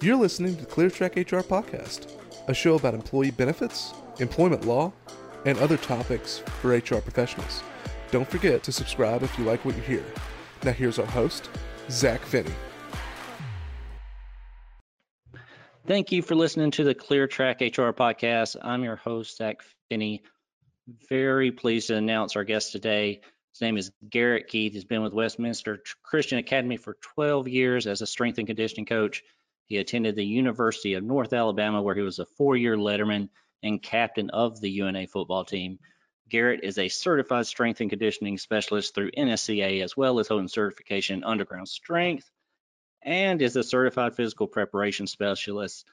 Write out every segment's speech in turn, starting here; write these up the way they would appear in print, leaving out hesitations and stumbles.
You're listening to the ClearTrack HR Podcast, a show about employee benefits, employment law, and other topics for HR professionals. Don't forget to subscribe if you like what you hear. Now here's our host, Zach Finney. Thank you for listening to the ClearTrack HR Podcast. I'm your host, Zach Finney. Very pleased to announce our guest today. His name is Garrett Keith. He's been with Westminster Christian Academy for 12 years as a strength and conditioning coach. He attended the University of North Alabama, where he was a four-year letterman and captain of the UNA football team. Garrett is a certified strength and conditioning specialist through NSCA, as well as holding certification in underground strength, and is a certified physical preparation specialist.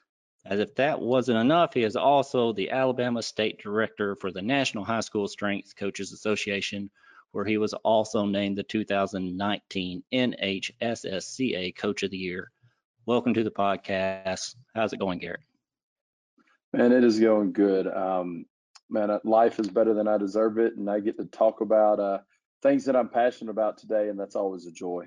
As if that wasn't enough, he is also the Alabama State Director for the National High School Strength Coaches Association, where he was also named the 2019 NHSSCA Coach of the Year. Welcome to the podcast. How's it going, Garrett? Man, it is going good. Man, life is better than I deserve it, and I get to talk about things that I'm passionate about today, and that's always a joy.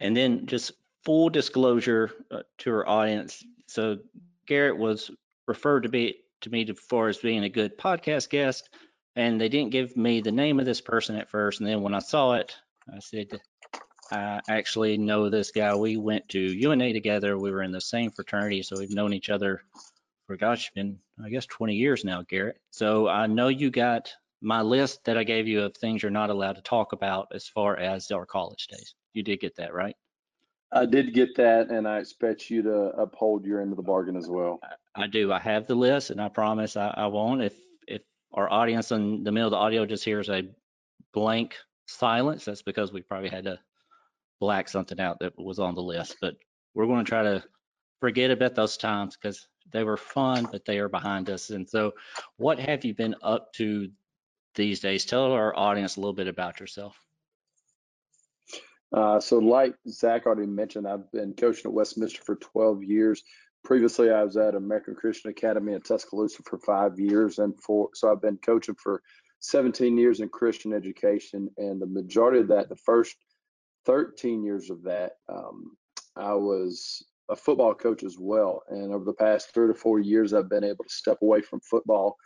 And then just full disclosure to our audience. So Garrett was referred to me before as being a good podcast guest, and they didn't give me the name of this person at first. And then when I saw it, I said, I actually know this guy. We went to UNA together. We were in the same fraternity, so we've known each other for, gosh, been, I guess, 20 years now, Garrett. So I know you got my list that I gave you of things you're not allowed to talk about as far as our college days. You did get that, right? I did get that, and I expect you to uphold your end of the bargain as well. I do. I have the list, and I promise I won't. If our audience in the middle of the audio just hears a blank silence, that's because we probably had to black something out that was on the list, but we're going to try to forget about those times because they were fun, but they are behind us. And so what have you been up to these days? Tell our audience a little bit about yourself. So like Zach already mentioned, I've been coaching at Westminster for 12 years. Previously, I was at American Christian Academy in Tuscaloosa for 5 years, so I've been coaching for 17 years in Christian education, and the majority of that, the first 13 years of that, I was a football coach as well. And over the past 3 to 4 years, I've been able to step away from football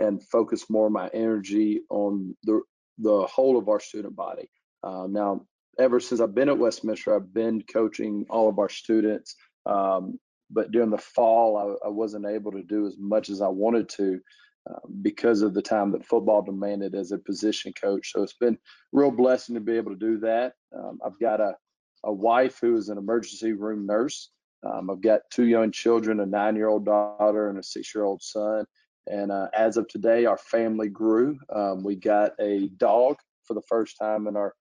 and focus more of my energy on the whole of our student body. Now, ever since I've been at Westminster, I've been coaching all of our students. But during the fall, I wasn't able to do as much as I wanted to because of the time that football demanded as a position coach. So it's been a real blessing to be able to do that. I've got a wife who is an emergency room nurse. I've got two young children, a 9-year-old daughter and a 6-year-old son. And as of today, our family grew. We got a dog for the first time in our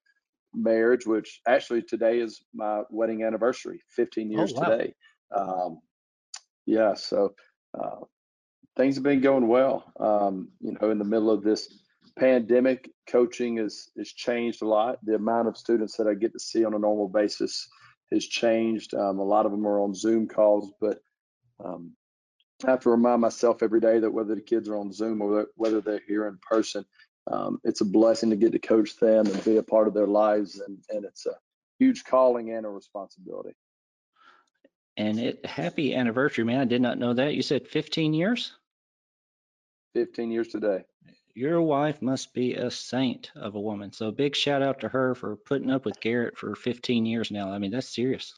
marriage, which actually today is my wedding anniversary, 15 years oh, wow. today. Things have been going well. In the middle of this pandemic, coaching is changed a lot. The amount of students that I get to see on a normal basis has changed. A lot of them are on Zoom calls, but I have to remind myself every day that whether the kids are on Zoom or whether they're here in person, it's a blessing to get to coach them and be a part of their lives, and it's a huge calling and a responsibility. And happy anniversary, man. I did not know that. You said 15 years? 15 years today. Your wife must be a saint of a woman. So big shout out to her for putting up with Garrett for 15 years now. I mean, that's serious.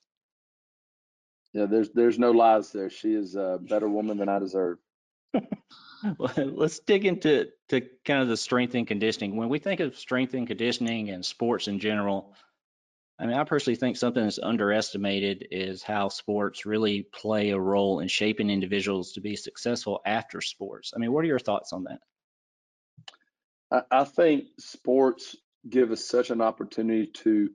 Yeah, there's no lies there. She is a better woman than I deserve. Well, let's dig into kind of the strength and conditioning. When we think of strength and conditioning and sports in general, I mean, I personally think something that's underestimated is how sports really play a role in shaping individuals to be successful after sports. I mean, what are your thoughts on that? I think sports give us such an opportunity to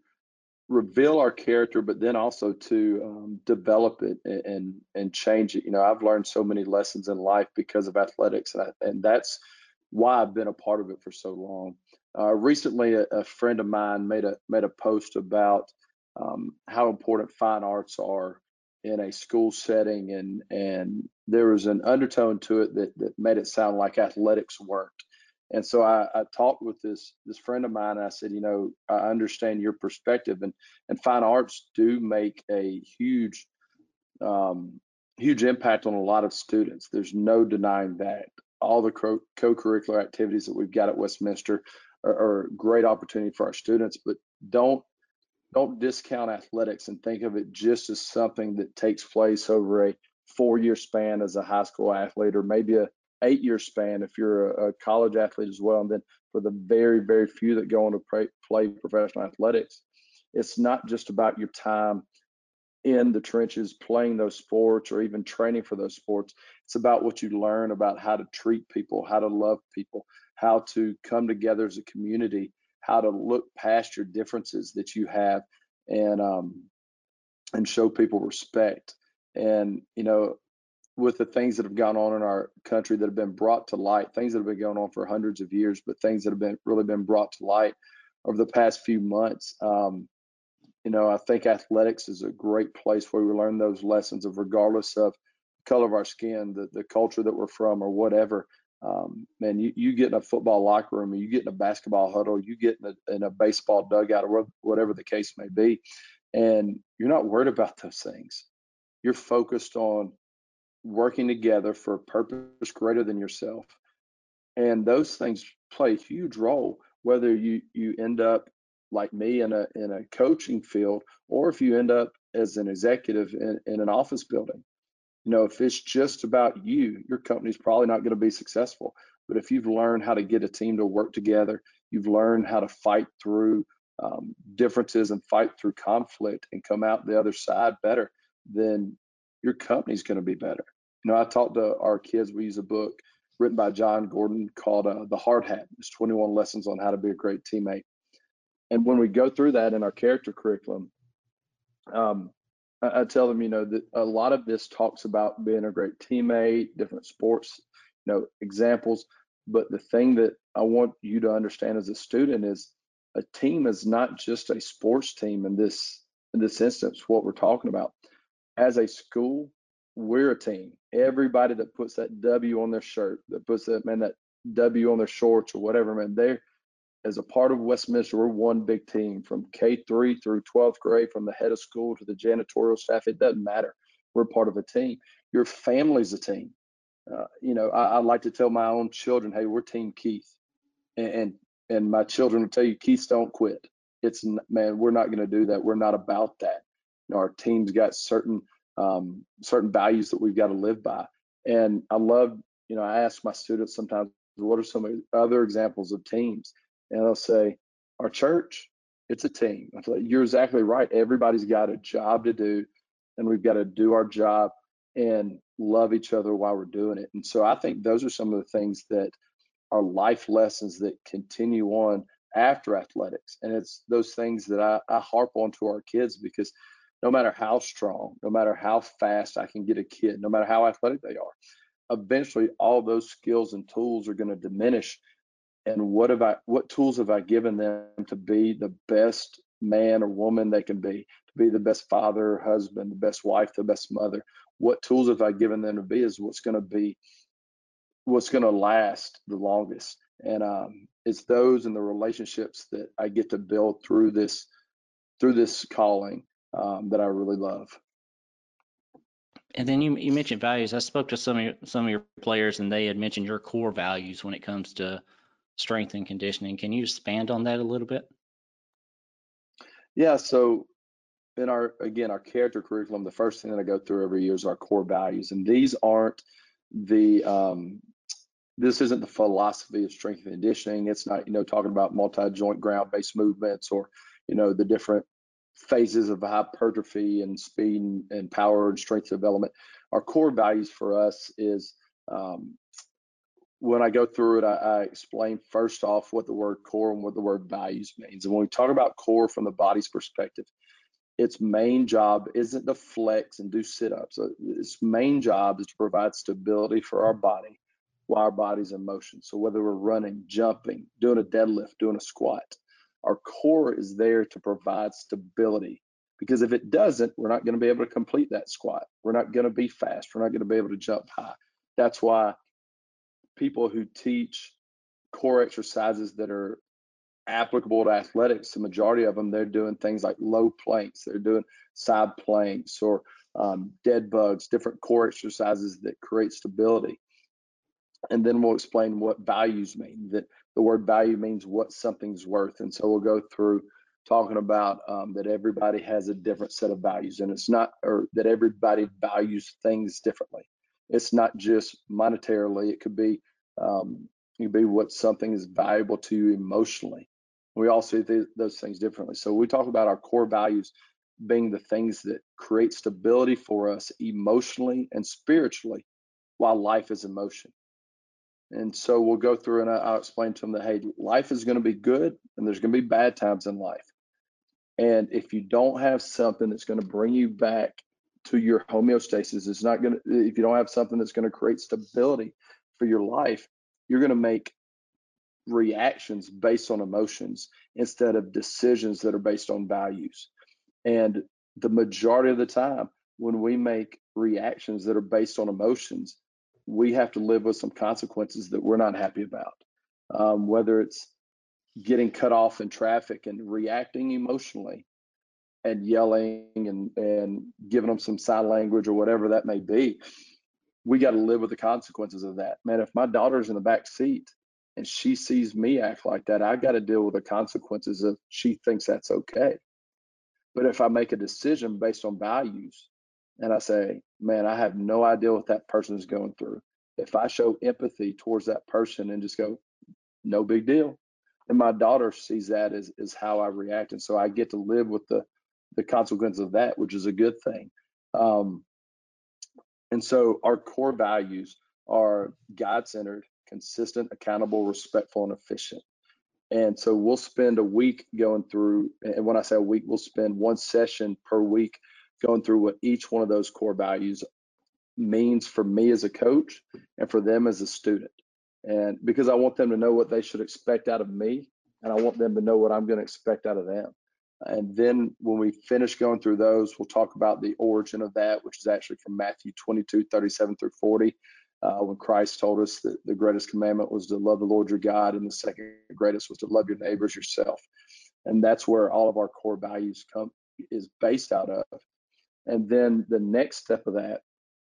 reveal our character, but then also to develop it and change it. You know, I've learned so many lessons in life because of athletics, and that's why I've been a part of it for so long. Recently, a friend of mine made a post about how important fine arts are in a school setting, and there was an undertone to it that made it sound like athletics weren't. And so I talked with this friend of mine, and I said, I understand your perspective, and fine arts do make a huge huge impact on a lot of students. There's no denying that. All the co-curricular activities that we've got at Westminster are a great opportunity for our students, but don't discount athletics and think of it just as something that takes place over a four-year span as a high school athlete, or maybe a eight-year span if you're a college athlete as well. And then for the very, very few that go on to play professional athletics, it's not just about your time in the trenches playing those sports or even training for those sports. It's about what you learn about how to treat people, how to love people, how to come together as a community, how to look past your differences that you have, and show people respect. And, you know, with the things that have gone on in our country that have been brought to light, things that have been going on for hundreds of years, but things that have been really been brought to light over the past few months, you know, I think athletics is a great place where we learn those lessons of, regardless of the color of our skin, the culture that we're from, or whatever. Man, you get in a football locker room, you get in a basketball huddle, you get in a baseball dugout, or whatever the case may be, and you're not worried about those things. You're focused on working together for a purpose greater than yourself. And those things play a huge role, whether you end up like me in a coaching field, or if you end up as an executive in an office building. You know, if it's just about you, your company's probably not going to be successful. But if you've learned how to get a team to work together, you've learned how to fight through differences and fight through conflict and come out the other side better, then your company's going to be better. You know, I talked to our kids. We use a book written by John Gordon called The Hard Hat. It's 21 lessons on how to be a great teammate. And when we go through that in our character curriculum, I tell them, you know, that a lot of this talks about being a great teammate, different sports, you know, examples. But the thing that I want you to understand as a student is a team is not just a sports team in this instance, what we're talking about. As a school, we're a team. Everybody that puts that W on their shirt, that puts that, man, that W on their shorts or whatever, man, they're, as a part of Westminster, we're one big team from K-3 through 12th grade, from the head of school to the janitorial staff. It doesn't matter. We're part of a team. Your family's a team. You know, I like to tell my own children, hey, we're Team Keith. And my children will tell you, Keiths don't quit. It's, man, we're not going to do that. We're not about that. You know, our team's got certain values that we've got to live by. And I love, you know, I ask my students sometimes, what are some other examples of teams? And I'll say, our church, it's a team. I feel like you're exactly right. Everybody's got a job to do, and we've got to do our job and love each other while we're doing it. And so I think those are some of the things that are life lessons that continue on after athletics. And it's those things that I harp on to our kids, because no matter how strong, no matter how fast I can get a kid, no matter how athletic they are, eventually all those skills and tools are going to diminish. And what tools have I given them to be the best man or woman they can be, to be the best father or husband, the best wife, the best mother? What tools have I given them to be is what's going to last the longest. And it's those and the relationships that I get to build through this calling that I really love. And then you mentioned values. I spoke to some of your players, and they had mentioned your core values when it comes to strength and conditioning. Can you expand on that a little bit? Yeah, so in our character curriculum, the first thing that I go through every year is our core values. And these aren't this isn't the philosophy of strength and conditioning. It's not, you know, talking about multi-joint ground-based movements, or, you know, the different phases of hypertrophy and speed and power and strength development. Our core values for us is, when I go through it, I explain first off what the word core and what the word values means. And when we talk about core from the body's perspective, its main job isn't to flex and do sit-ups. Its main job is to provide stability for our body while our body's in motion. So whether we're running, jumping, doing a deadlift, doing a squat, our core is there to provide stability. Because if it doesn't, we're not going to be able to complete that squat. We're not going to be fast. We're not going to be able to jump high. That's why people who teach core exercises that are applicable to athletics, the majority of them, they're doing things like low planks, they're doing side planks, or dead bugs, different core exercises that create stability. And then we'll explain what values mean, that the word value means what something's worth. And so we'll go through talking about that everybody has a different set of values, and it's not, or that everybody values things differently. It's not just monetarily, it could be what something is valuable to you emotionally. We all see those things differently. So we talk about our core values being the things that create stability for us emotionally and spiritually while life is in motion. And so we'll go through and I'll explain to them that, hey, life is going to be good and there's going to be bad times in life. And if you don't have something that's going to bring you back to your homeostasis, it's not going to, if you don't have something that's going to create stability for your life, you're going to make reactions based on emotions instead of decisions that are based on values. And the majority of the time when we make reactions that are based on emotions, we have to live with some consequences that we're not happy about, whether it's getting cut off in traffic and reacting emotionally and yelling and giving them some sign language or whatever that may be. We got to live with the consequences of that. Man, if my daughter's in the back seat and she sees me act like that, I got to deal with the consequences of she thinks that's okay. But if I make a decision based on values, and I say, man, I have no idea what that person is going through. If I show empathy towards that person and just go, no big deal. And my daughter sees that as how I react. And so I get to live with the consequence of that, which is a good thing. And so our core values are God-centered, consistent, accountable, respectful, and efficient. And so we'll spend a week going through, and when I say a week, we'll spend one session per week going through what each one of those core values means for me as a coach and for them as a student. And because I want them to know what they should expect out of me, and I want them to know what I'm going to expect out of them. And then when we finish going through those, we'll talk about the origin of that, which is actually from Matthew 22, 37 through 40, when Christ told us that the greatest commandment was to love the Lord your God, and the second greatest was to love your neighbors yourself. And that's where all of our core values is based out of. And then the next step of that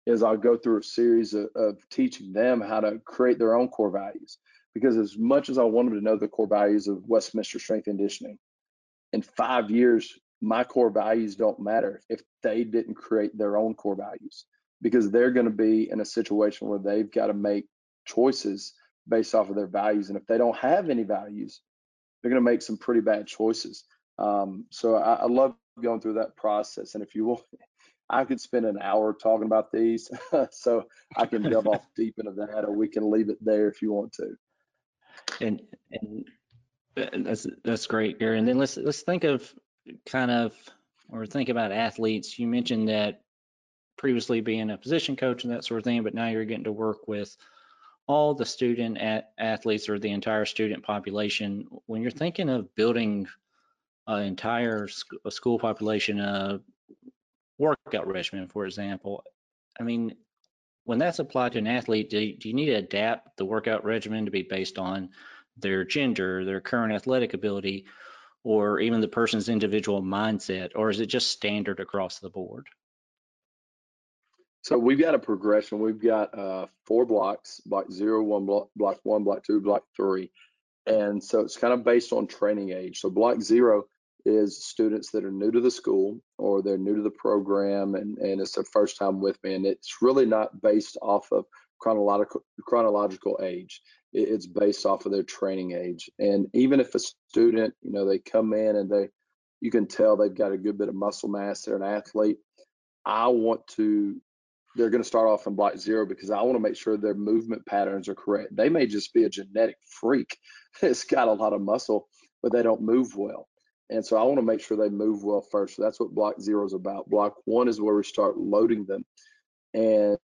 is I'll go through a series of teaching them how to create their own core values. Because as much as I want them to know the core values of Westminster Strength and Conditioning, in 5 years, my core values don't matter if they didn't create their own core values, because they're going to be in a situation where they've got to make choices based off of their values. And if they don't have any values, they're going to make some pretty bad choices. So I love going through that process. And if you will, I could spend an hour talking about these, so I can delve off deep into that, or we can leave it there if you want to. And that's great, Gary. And then let's think of think about athletes. You mentioned that previously being a position coach and that sort of thing, but now you're getting to work with all the student athletes or the entire student population. When you're thinking of building an entire school population workout regimen, for example, I mean, when that's applied to an athlete, do you need to adapt the workout regimen to be based on their gender, their current athletic ability, or even the person's individual mindset, or is it just standard across the board? So we've got a progression. We've got 4 blocks: block 0, 1, block 1, block 2, block 3. And so it's kind of based on training age. So block 0 is students that are new to the school or they're new to the program, and it's their first time with me. And it's really not based off of chronological age. It's based off of their training age. And even if a student, they come in and you can tell they've got a good bit of muscle mass, they're an athlete, they're going to start off in block 0 because I want to make sure their movement patterns are correct. They may just be a genetic freak that's got a lot of muscle, but they don't move well. And so I want to make sure they move well first. So that's what block 0 is about. Block 1 is where we start loading them, and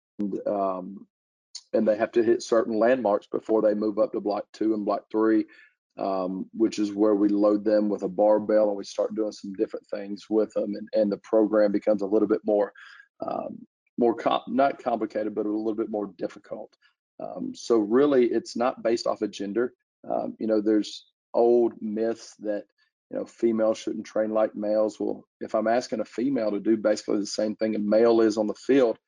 they have to hit certain landmarks before they move up to block 2 and block 3, which is where we load them with a barbell and we start doing some different things with them, and the program becomes a little bit more, not complicated, but a little bit more difficult. So really, it's not based off of gender. There's old myths that you know, females shouldn't train like males. Well, if I'm asking a female to do basically the same thing a male is on the field,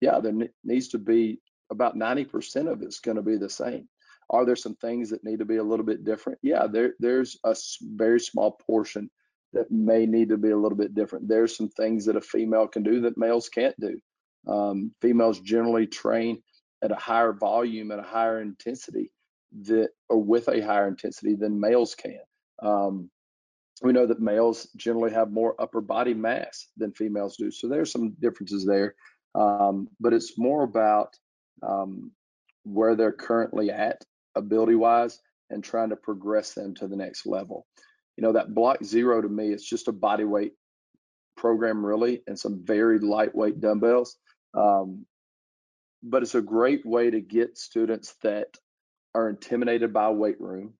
yeah, there needs to be about 90% of it's going to be the same. Are there some things that need to be a little bit different? Yeah, there's a very small portion that may need to be a little bit different. There's some things that a female can do that males can't do. Females generally train at a higher volume, at a higher intensity, that or with a higher intensity than males can. We know that males generally have more upper body mass than females do. So there's some differences there, but it's more about where they're currently at ability-wise and trying to progress them to the next level. You know, that block zero to me, it's just a body weight program really, and some very lightweight dumbbells. But it's a great way to get students that are intimidated by a weight room,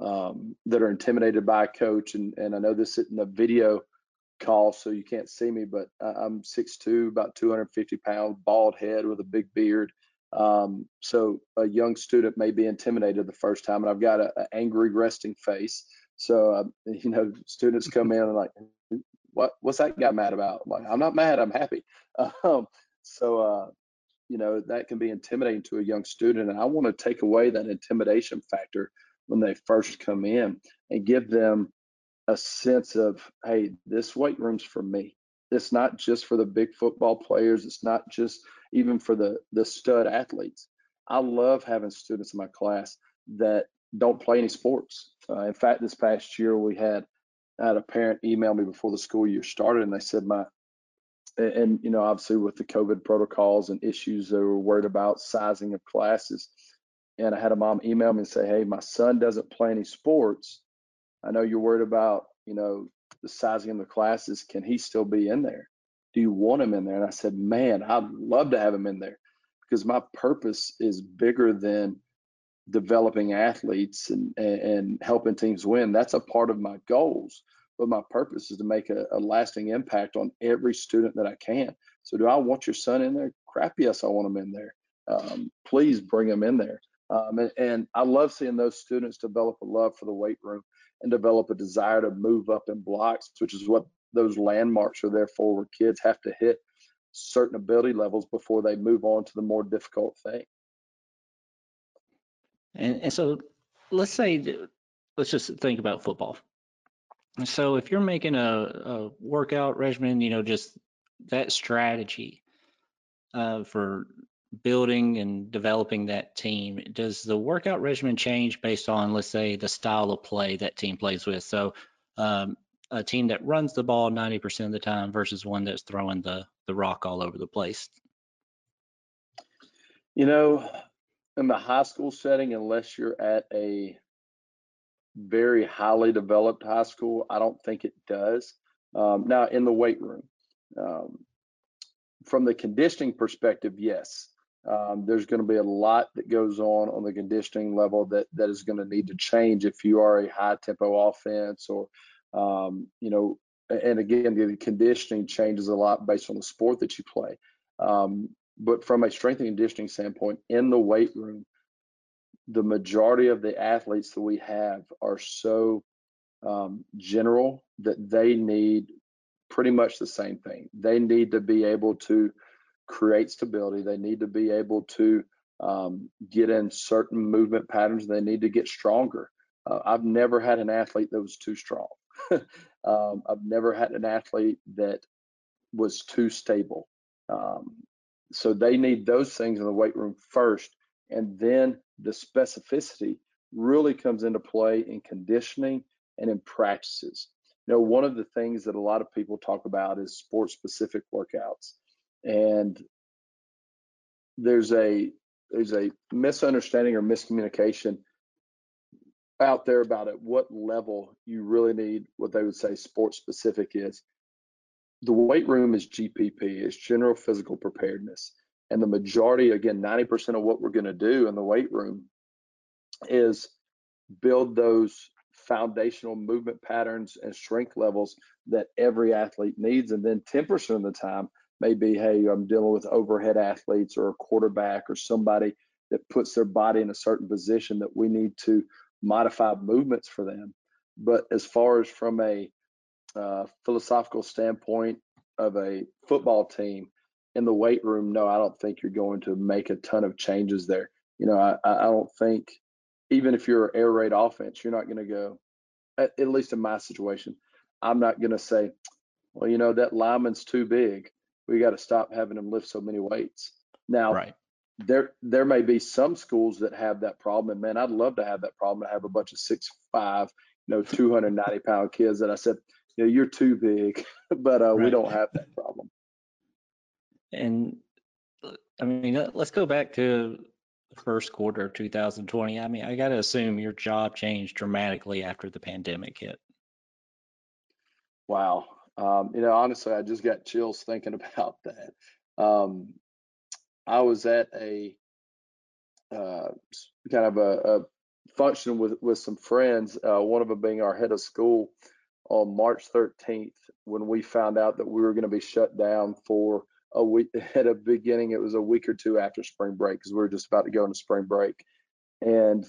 that are intimidated by a coach. And I know this isn't a video call, so you can't see me, but I'm 6'2", about 250 pounds, bald head with a big beard. So a young student may be intimidated the first time, and I've got an angry resting face. So, you know, students come in and like, what's that guy mad about? I'm like, I'm not mad, I'm happy. You know, that can be intimidating to a young student, and I want to take away that intimidation factor when they first come in and give them a sense of, hey, this weight room's for me. It's not just for the big football players. It's not just even for the stud athletes. I love having students in my class that don't play any sports. In fact, this past year we had a parent email me before the school year started, and they said and you know, obviously with the COVID protocols and issues, they were worried about sizing of classes. And I had a mom email me and say, hey, my son doesn't play any sports. I know you're worried about, you know, the sizing of the classes. Can he still be in there? Do you want him in there? And I said, man, I'd love to have him in there, because my purpose is bigger than developing athletes and helping teams win. That's a part of my goals. But my purpose is to make a lasting impact on every student that I can. So do I want your son in there? Crap, yes, I want him in there. Please bring him in there. And I love seeing those students develop a love for the weight room and develop a desire to move up in blocks, which is what those landmarks are there for, where kids have to hit certain ability levels before they move on to the more difficult thing. And so let's just think about football. So if you're making a workout regimen, you know, just that strategy for building and developing that team, does the workout regimen change based on, let's say, the style of play that team plays with? So a team that runs the ball 90% of the time versus one that's throwing the rock all over the place? You know, in the high school setting, unless you're at a very highly developed high school, I don't think it does. Now in the weight room, from the conditioning perspective, yes, there's going to be a lot that goes on the conditioning level that is going to need to change if you are a high tempo offense, or you know, and again, the conditioning changes a lot based on the sport that you play. But from a strength and conditioning standpoint in the weight room, the majority of the athletes that we have are so general that they need pretty much the same thing. They need to be able to create stability. They need to be able to get in certain movement patterns. They need to get stronger. I've never had an athlete that was too strong. I've never had an athlete that was too stable. So they need those things in the weight room first, and then the specificity really comes into play in conditioning and in practices. You know, one of the things that a lot of people talk about is sport-specific workouts, and there's a misunderstanding or miscommunication out there about at what level you really need what they would say sport-specific is. The weight room is GPP, it's general physical preparedness. And the majority, again, 90% of what we're going to do in the weight room is build those foundational movement patterns and strength levels that every athlete needs. And then 10% of the time may be, hey, I'm dealing with overhead athletes or a quarterback or somebody that puts their body in a certain position that we need to modify movements for them. But as far as from a philosophical standpoint of a football team in the weight room, no, I don't think you're going to make a ton of changes there. You know, I don't think, even if you're an air raid offense, you're not going to go, at least in my situation, I'm not going to say, well, you know, that lineman's too big. We got to stop having him lift so many weights. Now, right. There may be some schools that have that problem. And man, I'd love to have that problem. I have a bunch of 6'5", you know, 290 pound kids that I said, you know, you're too big, but right. We don't have that problem. And I mean, let's go back to the first quarter of 2020. I mean, I got to assume your job changed dramatically after the pandemic hit. Wow. You know, honestly, I just got chills thinking about that. I was at a kind of a function with some friends, one of them being our head of school, on March 13th when we found out that we were going to be shut down for a week. At the beginning, it was a week or two after spring break because we were just about to go into spring break. And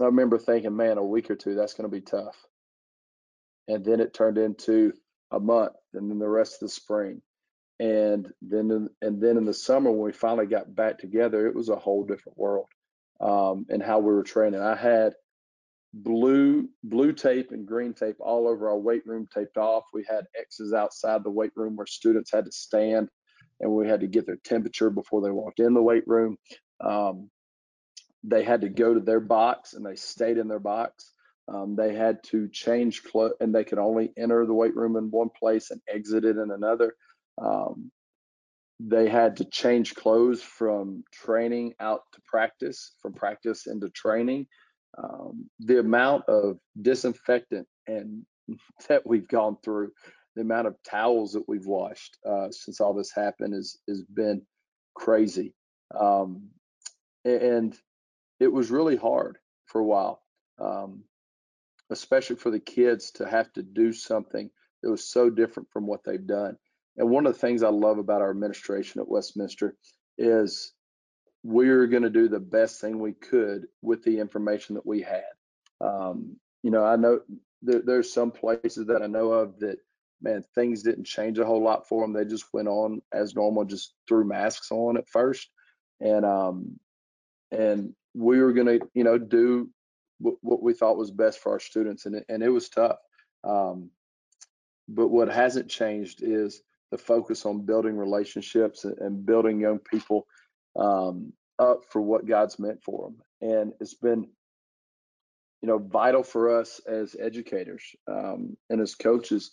I remember thinking, man, a week or two, that's going to be tough. And then it turned into a month, and then the rest of the spring. And then in the summer, when we finally got back together, it was a whole different world and how we were training. I had blue tape and green tape all over our weight room taped off. We had X's outside the weight room where students had to stand, and we had to get their temperature before they walked in the weight room. They had to go to their box, and they stayed in their box. They had to change clothes, and they could only enter the weight room in one place and exit it in another. They had to change clothes from training out to practice, from practice into training. The amount of disinfectant and that we've gone through, the amount of towels that we've washed since all this happened has been crazy. And it was really hard for a while, especially for the kids to have to do something that was so different from what they've done. And one of the things I love about our administration at Westminster is we're going to do the best thing we could with the information that we had. You know, I know there's some places that I know of that, man, things didn't change a whole lot for them. They just went on as normal, just threw masks on at first. And we were going to, you know, do what we thought was best for our students. And it was tough. But what hasn't changed is the focus on building relationships and building young people up for what God's meant for them. And it's been, you know, vital for us as educators and as coaches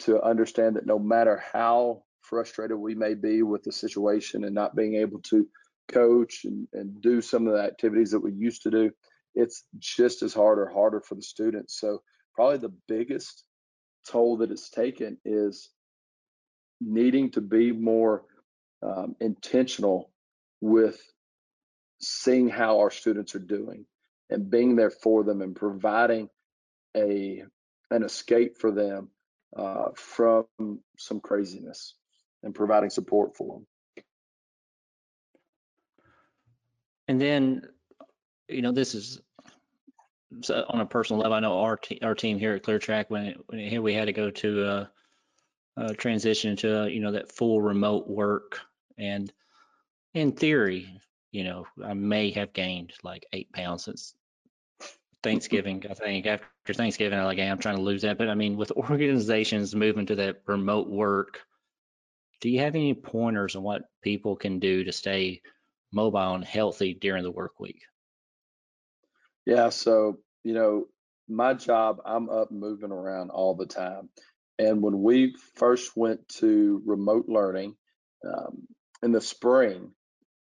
to understand that no matter how frustrated we may be with the situation and not being able to coach and do some of the activities that we used to do, it's just as hard or harder for the students. So probably the biggest toll that it's taken is needing to be more intentional with seeing how our students are doing and being there for them and providing an escape for them from some craziness and providing support for them. And then, you know, this is so on a personal level. I know our team here at ClearTrack, when it hit, we had to go to transition to you know, that full remote work, and in theory, you know, I may have gained like 8 pounds since Thanksgiving. I think after Thanksgiving, I like, hey, I'm trying to lose that. But I mean, with organizations moving to that remote work, do you have any pointers on what people can do to stay mobile and healthy during the work week? Yeah, so you know, my job, I'm up moving around all the time. And when we first went to remote learning in the spring,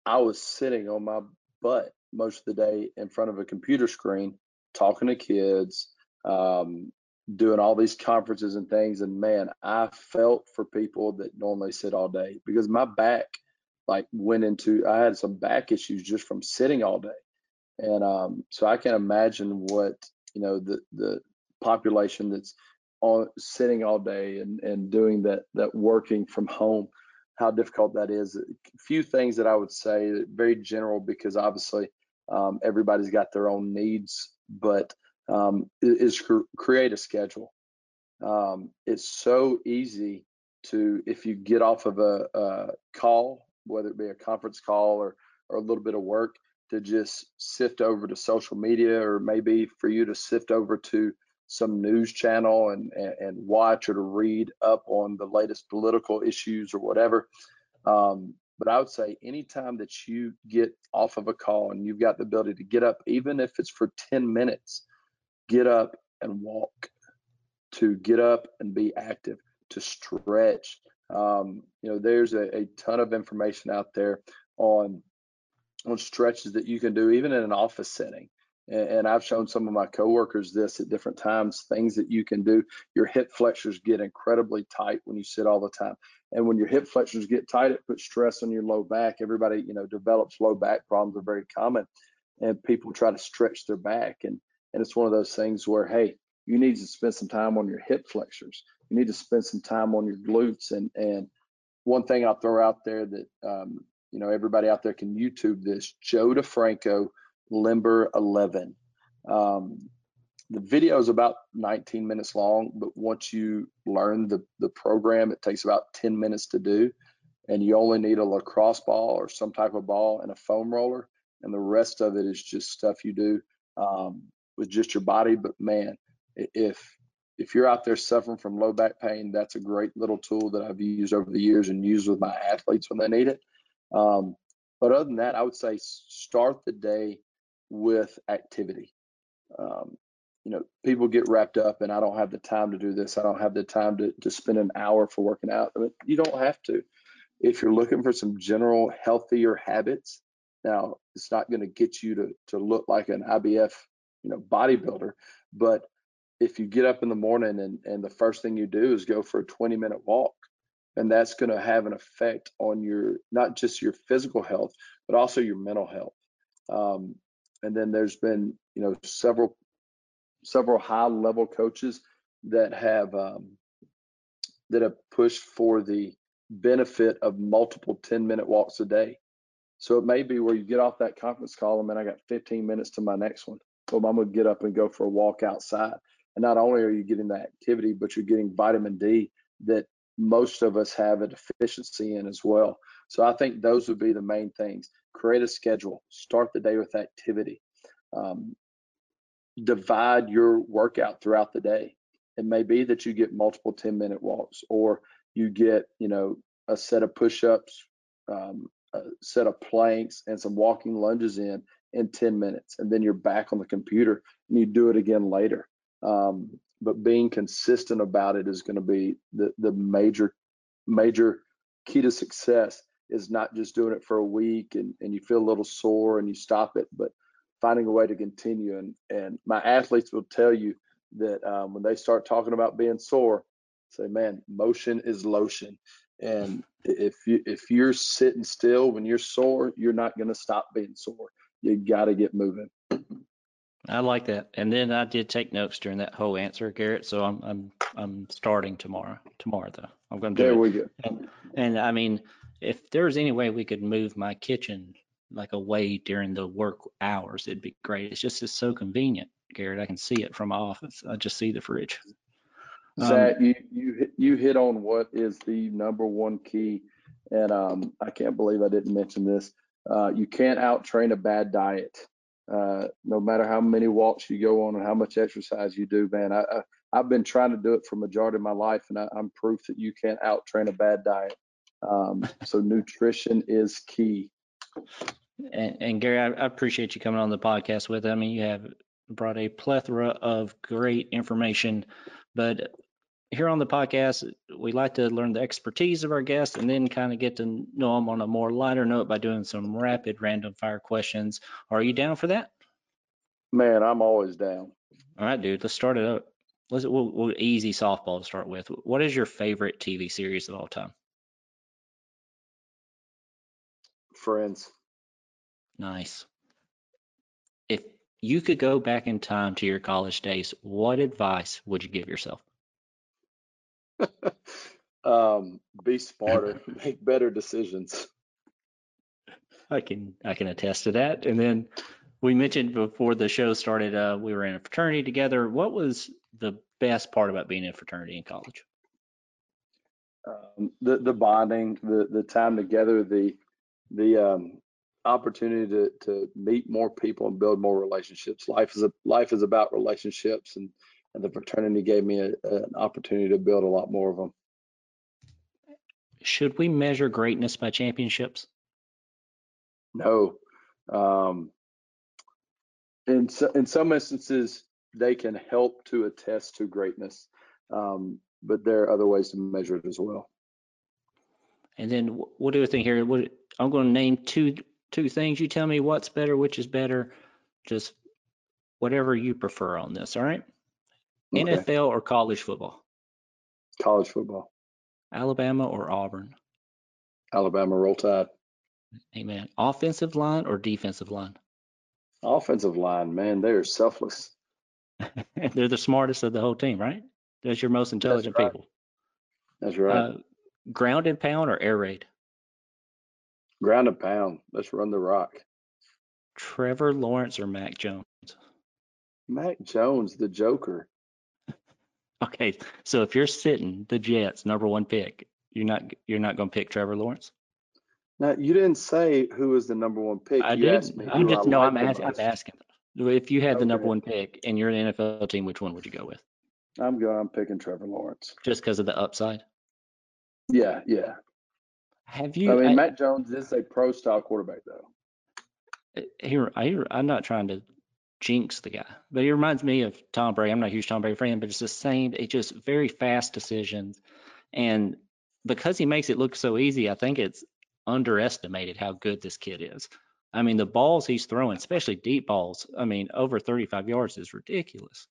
I was sitting on my butt most of the day in front of a computer screen, talking to kids, doing all these conferences and things. And man, I felt for people that normally sit all day because my back I had some back issues just from sitting all day. And so I can imagine what, you know, the population that's on sitting all day and doing that working from home, how difficult that is. A few things that I would say, very general, because obviously everybody's got their own needs, but is create a schedule. It's so easy to, if you get off of a call, whether it be a conference call or a little bit of work, to just sift over to social media, or maybe for you to sift over to some news channel and watch or to read up on the latest political issues or whatever. But I would say anytime that you get off of a call and you've got the ability to get up, even if it's for 10 minutes, get up and walk, to get up and be active, to stretch. There's a ton of information out there on stretches that you can do even in an office setting. And I've shown some of my coworkers this at different times, things that you can do. Your hip flexors get incredibly tight when you sit all the time. And when your hip flexors get tight, it puts stress on your low back. Everybody, develops low back problems, are very common. And people try to stretch their back. And it's one of those things where, hey, you need to spend some time on your hip flexors. You need to spend some time on your glutes. And one thing I'll throw out there that, everybody out there can YouTube this, Joe DeFranco, Limber 11. The video is about 19 minutes long, but once you learn the program, it takes about 10 minutes to do, and you only need a lacrosse ball or some type of ball and a foam roller, and the rest of it is just stuff you do with just your body. But man, if you're out there suffering from low back pain, that's a great little tool that I've used over the years and used with my athletes when they need it. But other than that, I would say start the day with activity. People get wrapped up and I don't have the time to do this. I don't have the time to spend an hour for working out. I mean, you don't have to. If you're looking for some general healthier habits, now it's not going to get you to look like an IBF, bodybuilder. But if you get up in the morning and the first thing you do is go for a 20-minute walk, and that's going to have an effect on your, not just your physical health, but also your mental health. And then there's been, several high-level coaches that have pushed for the benefit of multiple 10-minute walks a day. So it may be where you get off that conference call and then I got 15 minutes to my next one. Well, I'm going to get up and go for a walk outside. And not only are you getting that activity, but you're getting vitamin D that most of us have a deficiency in as well. So I think those would be the main things. Create a schedule, start the day with activity, divide your workout throughout the day. It may be that you get multiple 10-minute walks, or you get, a set of push-ups, a set of planks and some walking lunges in 10 minutes, and then you're back on the computer and you do it again later. But being consistent about it is going to be the major key to success. Is not just doing it for a week and you feel a little sore and you stop it, but finding a way to continue. And my athletes will tell you that when they start talking about being sore, say, man, motion is lotion. And if you're sitting still when you're sore, you're not going to stop being sore. You got to get moving. I like that. And then I did take notes during that whole answer, Garrett. So I'm starting tomorrow. Tomorrow though, I'm going to do it. There we go. And I mean, if there was any way we could move my kitchen like away during the work hours, it'd be great. It's so convenient, Garrett. I can see it from my office. I just see the fridge. Zach, you hit on what is the number one key, and I can't believe I didn't mention this. You can't out-train a bad diet. No matter how many walks you go on and how much exercise you do, man. I've been trying to do it for majority of my life, and I'm proof that you can't out-train a bad diet. So nutrition is key. And Gary, I appreciate you coming on the podcast with. I mean, you have brought a plethora of great information, but here on the podcast, we like to learn the expertise of our guests and then kind of get to know them on a more lighter note by doing some rapid random fire questions. Are you down for that? Man, I'm always down. All right, dude, let's start it up. We'll easy softball to start with. What is your favorite TV series of all time? Friends. Nice. If you could go back in time to your college days, what advice would you give yourself? Be smarter, make better decisions. I can attest to that. And then We mentioned before the show started, we were in a fraternity together. What was the best part about being in a fraternity in college? The bonding, the time together, the opportunity to meet more people and build more relationships. Life is about relationships, and the fraternity gave me an opportunity to build a lot more of them. Should we measure greatness by championships? No. In some instances, they can help to attest to greatness, but there are other ways to measure it as well. And then we'll do a thing here. I'm going to name two things. You tell me what's better, which is better, just whatever you prefer on this, all right? Okay. NFL or college football? College football. Alabama or Auburn? Alabama. Roll Tide. Amen. Offensive line or defensive line? Offensive line, man, they are selfless. They're the smartest of the whole team, right? That's your most intelligent people. That's right. Ground and pound or air raid? Ground and pound. Let's run the rock. Trevor Lawrence or Mac Jones? Mac Jones, the Joker. Okay, so if you're sitting the Jets' number 1 pick, you're not going to pick Trevor Lawrence? Now, you didn't say who was the number 1 pick. I didn't. I'm asking. If you had the number 1 pick and you're an NFL team, which one would you go with? I'm picking Trevor Lawrence. Just because of the upside? Yeah, yeah. Matt Jones is a pro-style quarterback, though. I'm not trying to jinx the guy, but he reminds me of Tom Brady. I'm not a huge Tom Brady fan, but it's the same. It's just very fast decisions. And because he makes it look so easy, I think it's underestimated how good this kid is. I mean, the balls he's throwing, especially deep balls, I mean, over 35 yards is ridiculous.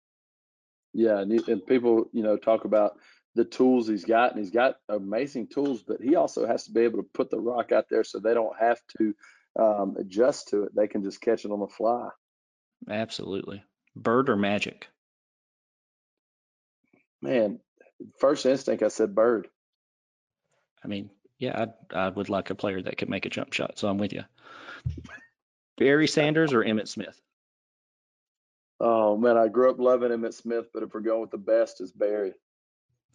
Yeah, and people, talk about the tools he's got, and he's got amazing tools, but he also has to be able to put the rock out there so they don't have to adjust to it. They can just catch it on the fly. Absolutely. Bird or Magic? Man, first instinct, I said Bird. I mean, yeah, I would like a player that could make a jump shot, so I'm with you. Barry Sanders or Emmitt Smith? Oh, man, I grew up loving Emmitt Smith, but if we're going with the best, it's Barry.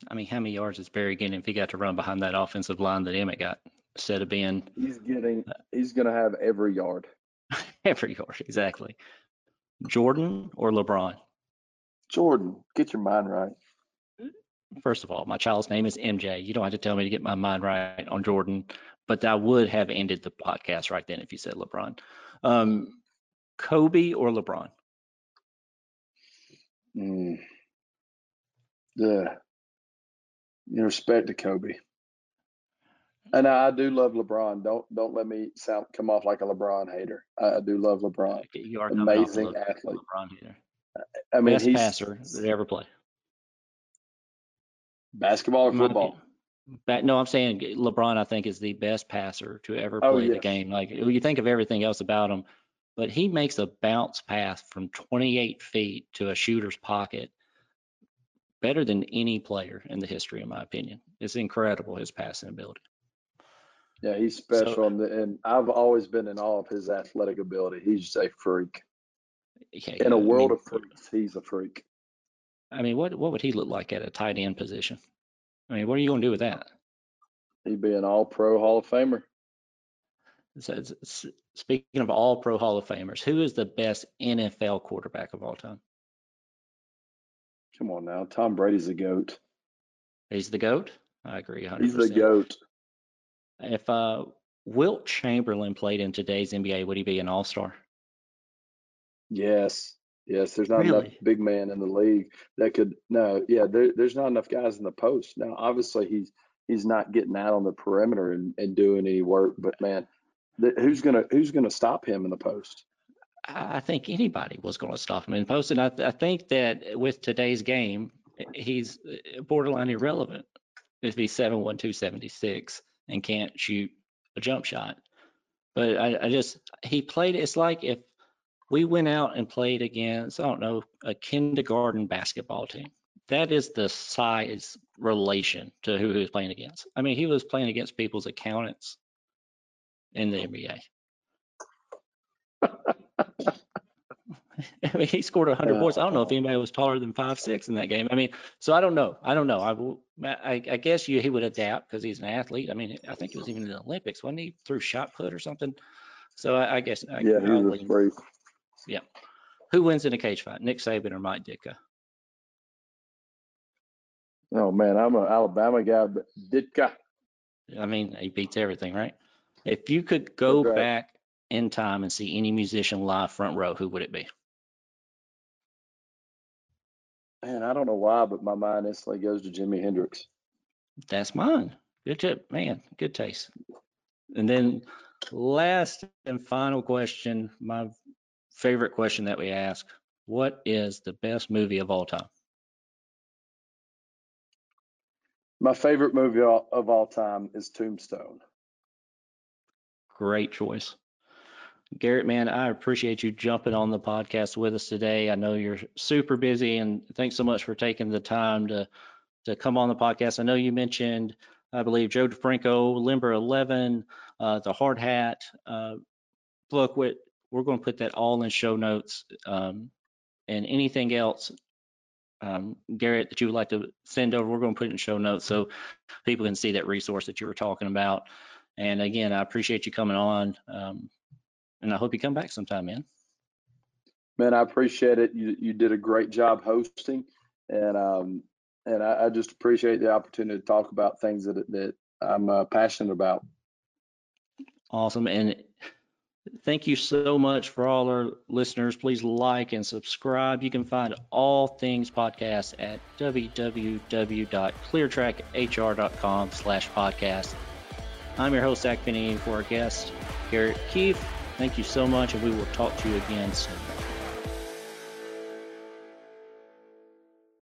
I mean, how many yards is Barry getting if he got to run behind that offensive line that Emmitt got instead of being – he's going to have every yard. Every yard, exactly. Jordan or LeBron? Jordan. Get your mind right. First of all, my child's name is MJ. You don't have to tell me to get my mind right on Jordan, but I would have ended the podcast right then if you said LeBron. Kobe or LeBron? Your respect to Kobe, and I do love LeBron. Don't let me come off like a Lebron hater. I do love LeBron. You are amazing athlete. LeBron hater. I mean, best passer that ever played. Basketball or football? No, I'm saying LeBron, I think, is the best passer to ever play the game. Like, you think of everything else about him, but he makes a bounce pass from 28 feet to a shooter's pocket better than any player in the history, in my opinion. It's incredible, his passing ability. Yeah, he's special, and I've always been in awe of his athletic ability. He's just a freak. Yeah, in a world of freaks, he's a freak. I mean, what would he look like at a tight end position? I mean, what are you going to do with that? He'd be an all-pro Hall of Famer. So, speaking of all-pro Hall of Famers, who is the best NFL quarterback of all time? Come on now. Tom Brady's the GOAT. He's the GOAT? I agree 100%. He's the GOAT. If Wilt Chamberlain played in today's NBA, would he be an all-star? Yes. Yes, there's not enough big man in the league that could. No, yeah, there's not enough guys in the post. Now, obviously, he's not getting out on the perimeter and doing any work. But man, who's gonna stop him in the post? I think anybody was gonna stop him in the post, and I think that with today's game, he's borderline irrelevant if he's 7'1", 276 and can't shoot a jump shot. But he played. It's like if we went out and played against, I don't know, a kindergarten basketball team. That is the size relation to who he was playing against. I mean, he was playing against people's accountants in the NBA. I mean, he scored 100 points. I don't know if anybody was taller than 5'6" in that game. I mean, so I don't know. I guess he would adapt because he's an athlete. I mean, I think it was even in the Olympics, wasn't he? Threw shot put or something. So I guess. Yeah, he was brave. Yeah. Who wins in a cage fight, Nick Saban or Mike Ditka? Oh man, I'm an Alabama guy, but Ditka. I mean, he beats everything, right? If you could go back in time and see any musician live front row, who would it be? Man, I don't know why, but my mind instantly goes to Jimi Hendrix. That's mine. Good tip, man. Good taste. And then last and final question, my favorite question that we ask, what is the best movie of all time? My favorite movie of all time is Tombstone. Great choice. Garrett, man, I appreciate you jumping on the podcast with us today. I know you're super busy, and thanks so much for taking the time to come on the podcast. I know you mentioned, I believe, Joe DeFranco, Limber 11, The Hard Hat. Look, we're going to put that all in show notes, and anything else, Garrett, that you would like to send over, we're going to put it in show notes so people can see that resource that you were talking about. And again, I appreciate you coming on. And I hope you come back sometime, man. Man, I appreciate it. You did a great job hosting, and I just appreciate the opportunity to talk about things that I'm passionate about. Awesome, and thank you so much for all our listeners. Please like and subscribe. You can find all things podcast at www.cleartrackhr.com/podcast. I'm your host, Zach Finney, for our guest, Garrett Keith. Thank you so much, and we will talk to you again soon.